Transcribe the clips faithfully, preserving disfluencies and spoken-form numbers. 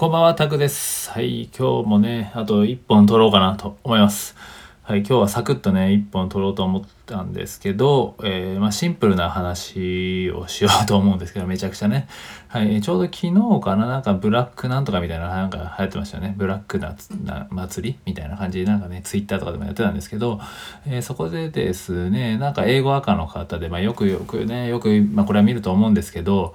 こんばんは、タクです。はい、今日もね、あといっぽん撮ろうかなと思います。はい、今日はサクッとね、いっぽん撮ろうと思ったんですけど、えー、まあシンプルな話をしようと思うんですけど、めちゃくちゃね。はい、ちょうど昨日かな、なんかブラックなんとかみたいな、なんか流行ってましたよね。ブラックな祭りみたいな感じで、なんかね、ツイッターとかでもやってたんですけど、えー、そこでですね、なんか英語赤の方で、まあよくよくね、よく、まあこれは見ると思うんですけど、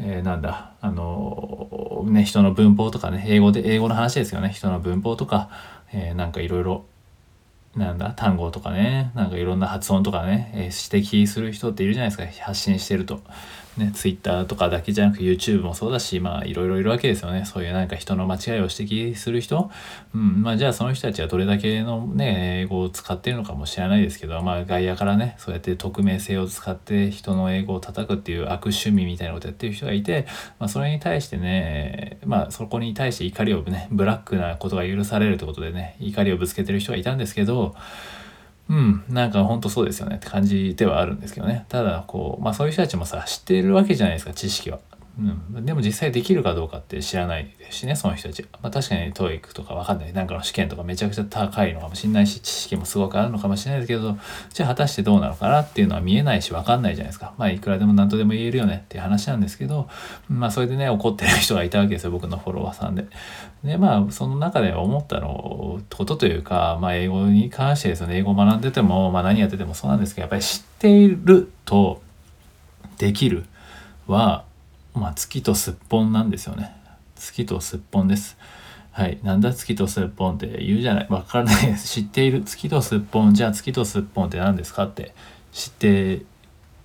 えー、なんだあのー、ね人の文法とかね英語で英語の話ですよね人の文法とか、えー、なんかいろいろなんだ単語とかねなんかいろんな発音とかね、えー、指摘する人っているじゃないですか。発信してるとね、Twitter とかだけじゃなく YouTube もそうだし、まあいろいろいるわけですよね。そういうなんか人の間違いを指摘する人、うん、まあじゃあその人たちはどれだけのね英語を使っているのかも知らないですけど、まあ外野からねそうやって匿名性を使って人の英語を叩くっていう悪趣味みたいなことやってる人がいて、まあそれに対してね、まあそこに対して怒りをねブラックなことが許されるってことでね怒りをぶつけてる人がいたんですけど。うん、なんか本当そうですよねって感じではあるんですけどね。ただこう、まあ、そういう人たちもさ知っているわけじゃないですか知識は、うん、でも実際できるかどうかって知らないですしねその人たちは、まあ、確かに トーイック とかわかんないなんかの試験とかめちゃくちゃ高いのかもしれないし知識もすごくあるのかもしれないですけどじゃあ果たしてどうなのかなっていうのは見えないしわかんないじゃないですか。まあいくらでも何とでも言えるよねっていう話なんですけど、まあそれでね怒ってる人がいたわけですよ僕のフォロワーさんで。でまあその中で思ったのことというか、まあ、英語に関してですよね英語を学んでても、まあ、何やっててもそうなんですけどやっぱり知っているとできるは、まあ、月とすっぽんなんですよね。月とすっぽんです。はい、なんだ月とすっぽんって言うじゃないわからないです。知っている月とすっぽんじゃあ月とすっぽんって何ですかって知って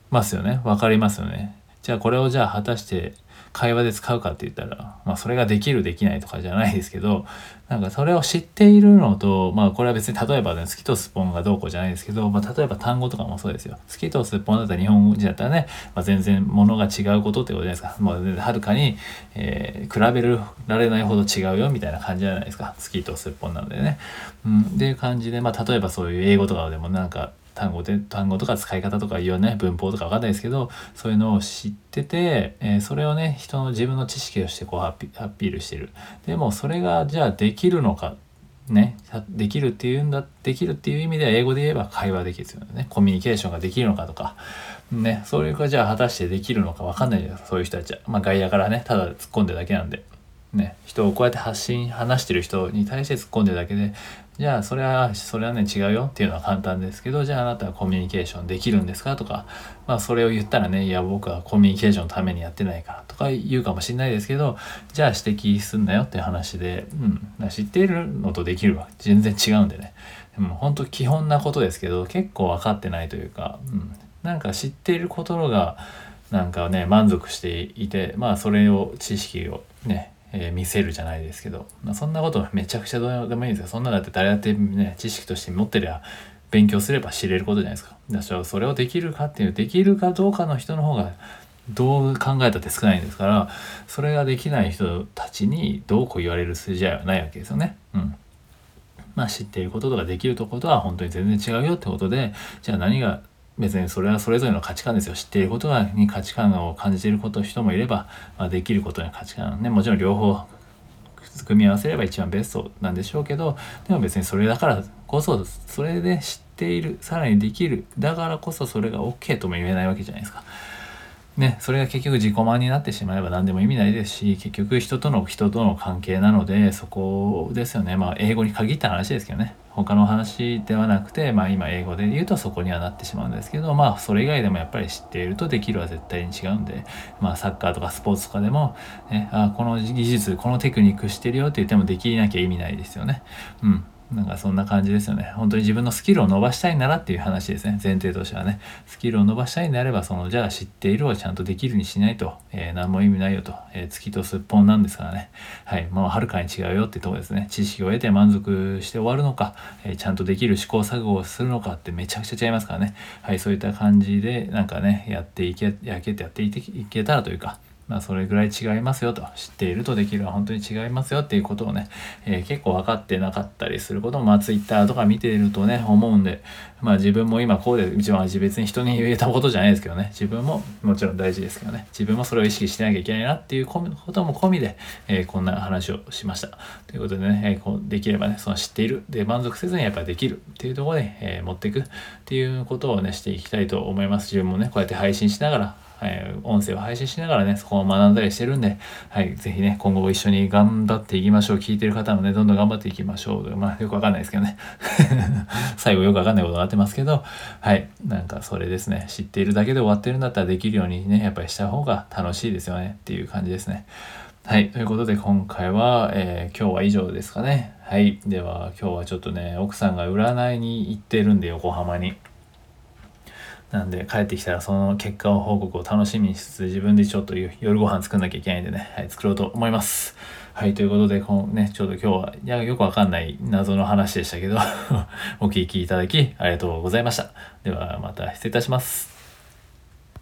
ますよねわかりますよね。じゃあこれをじゃあ果たして会話で使うかって言ったら、まあ、それができるできないとかじゃないですけどなんかそれを知っているのと、まあ、これは別に例えばね月とすっぽんがどうこうじゃないですけど、まあ、例えば単語とかもそうですよ。月とすっぽんだったら日本人だったらね、まあ、全然物が違うことってことじゃないですか。もうはるかに、えー、比べられないほど違うよみたいな感じじゃないですか月とすっぽんなのでね、うん、っていう感じで、まあ、例えばそういう英語とかでもなんか単語で単語とか使い方とか言わない文法とか分かんないですけどそういうのを知ってて、えー、それをね人の自分の知識としてこうアピ、アピールしてる。でもそれがじゃあできるのかねできるっていうんだできるっていう意味では英語で言えば会話できるですよねコミュニケーションができるのかとかねそれがじゃあ果たしてできるのか分かんないじゃないですかそういう人たちは。まあ外野からねただ突っ込んでるだけなんでね人をこうやって発信話してる人に対して突っ込んでるだけでじゃあそれはそれはね違うよっていうのは簡単ですけどじゃああなたはコミュニケーションできるんですかとかまあそれを言ったらねいや僕はコミュニケーションのためにやってないからとか言うかもしれないですけどじゃあ指摘すんなよっていう話で、うん、知っているのとできるは全然違うんでねでも本当基本なことですけど結構分かってないというか、うん、なんか知っていることがなんかね満足していてまあそれを知識をねえー、見せるじゃないですけど、まあ、そんなことめちゃくちゃどうでもいいんですよ。そんなだって誰だってね知識として持ってりゃ勉強すれば知れることじゃないですか。だからそれをできるかっていうできるかどうかの人の方がどう考えたって少ないんですからそれができない人たちにどうこう言われる筋合いはないわけですよね。うんまあ、知っていることとかできることは本当に全然違うよってことでじゃあ何が別にそれはそれぞれの価値観ですよ。知っていることに価値観を感じていること人もいれば、まあ、できることに価値観ねもちろん両方組み合わせれば一番ベストなんでしょうけどでも別にそれだからこそそれで知っているさらにできるだからこそそれが OK とも言えないわけじゃないですかね、それが結局自己満になってしまえば何でも意味ないですし結局人との人との関係なのでそこですよね。まあ英語に限った話ですけどね他の話ではなくてまあ今英語で言うとそこにはなってしまうんですけどまあそれ以外でもやっぱり知っているとできるは絶対に違うんでまあサッカーとかスポーツとかでも、ね、あこの技術このテクニックしてるよって言ってもできなきゃ意味ないですよね。うんなんかそんな感じですよね。本当に自分のスキルを伸ばしたいならっていう話ですね。前提としてはねスキルを伸ばしたいんであればそのじゃあ知っているをちゃんとできるにしないと、えー、何も意味ないよと、えー、月とすっぽんなんですからねはいもうはるかに違うよってとこですね。知識を得て満足して終わるのか、えー、ちゃんとできる試行錯誤をするのかってめちゃくちゃ違いますからね。はいそういった感じでなんかねやっていけやけてやっていけたらというかまあ、それぐらい違いますよと、知っているとできるは本当に違いますよっていうことをね、えー、結構分かってなかったりすることも、まあ、Twitter とか見ているとね思うんで、まあ、自分も今こうで、一番別に人に言えたことじゃないですけどね、自分ももちろん大事ですけどね、自分もそれを意識しなきゃいけないなっていうことも込みで、えー、こんな話をしましたということでね、えー、こうできればね、その知っているで満足せずにやっぱりできるっていうところで、えー、持っていくっていうことをねしていきたいと思います。自分もねこうやって配信しながら、はい、音声を配信しながらねそこを学んだりしてるんで、はい、ぜひね今後一緒に頑張っていきましょう。聞いてる方もねどんどん頑張っていきましょう。まあよくわかんないですけどね最後よくわかんないことになってますけど、はいなんかそれですね、知っているだけで終わってるんだったらできるようにねやっぱりした方が楽しいですよねっていう感じですね。はいということで今回は、えー、今日は以上ですかね。はいでは今日はちょっとね奥さんが占いに行ってるんで横浜に、なんで帰ってきたらその結果を報告を楽しみにしつつ自分でちょっと夜ご飯作んなきゃいけないんでね、はい、作ろうと思います。はいということでこの、ね、ちょうど今日はいやよくわかんない謎の話でしたけどお聞きいただきありがとうございました。ではまた失礼いたします。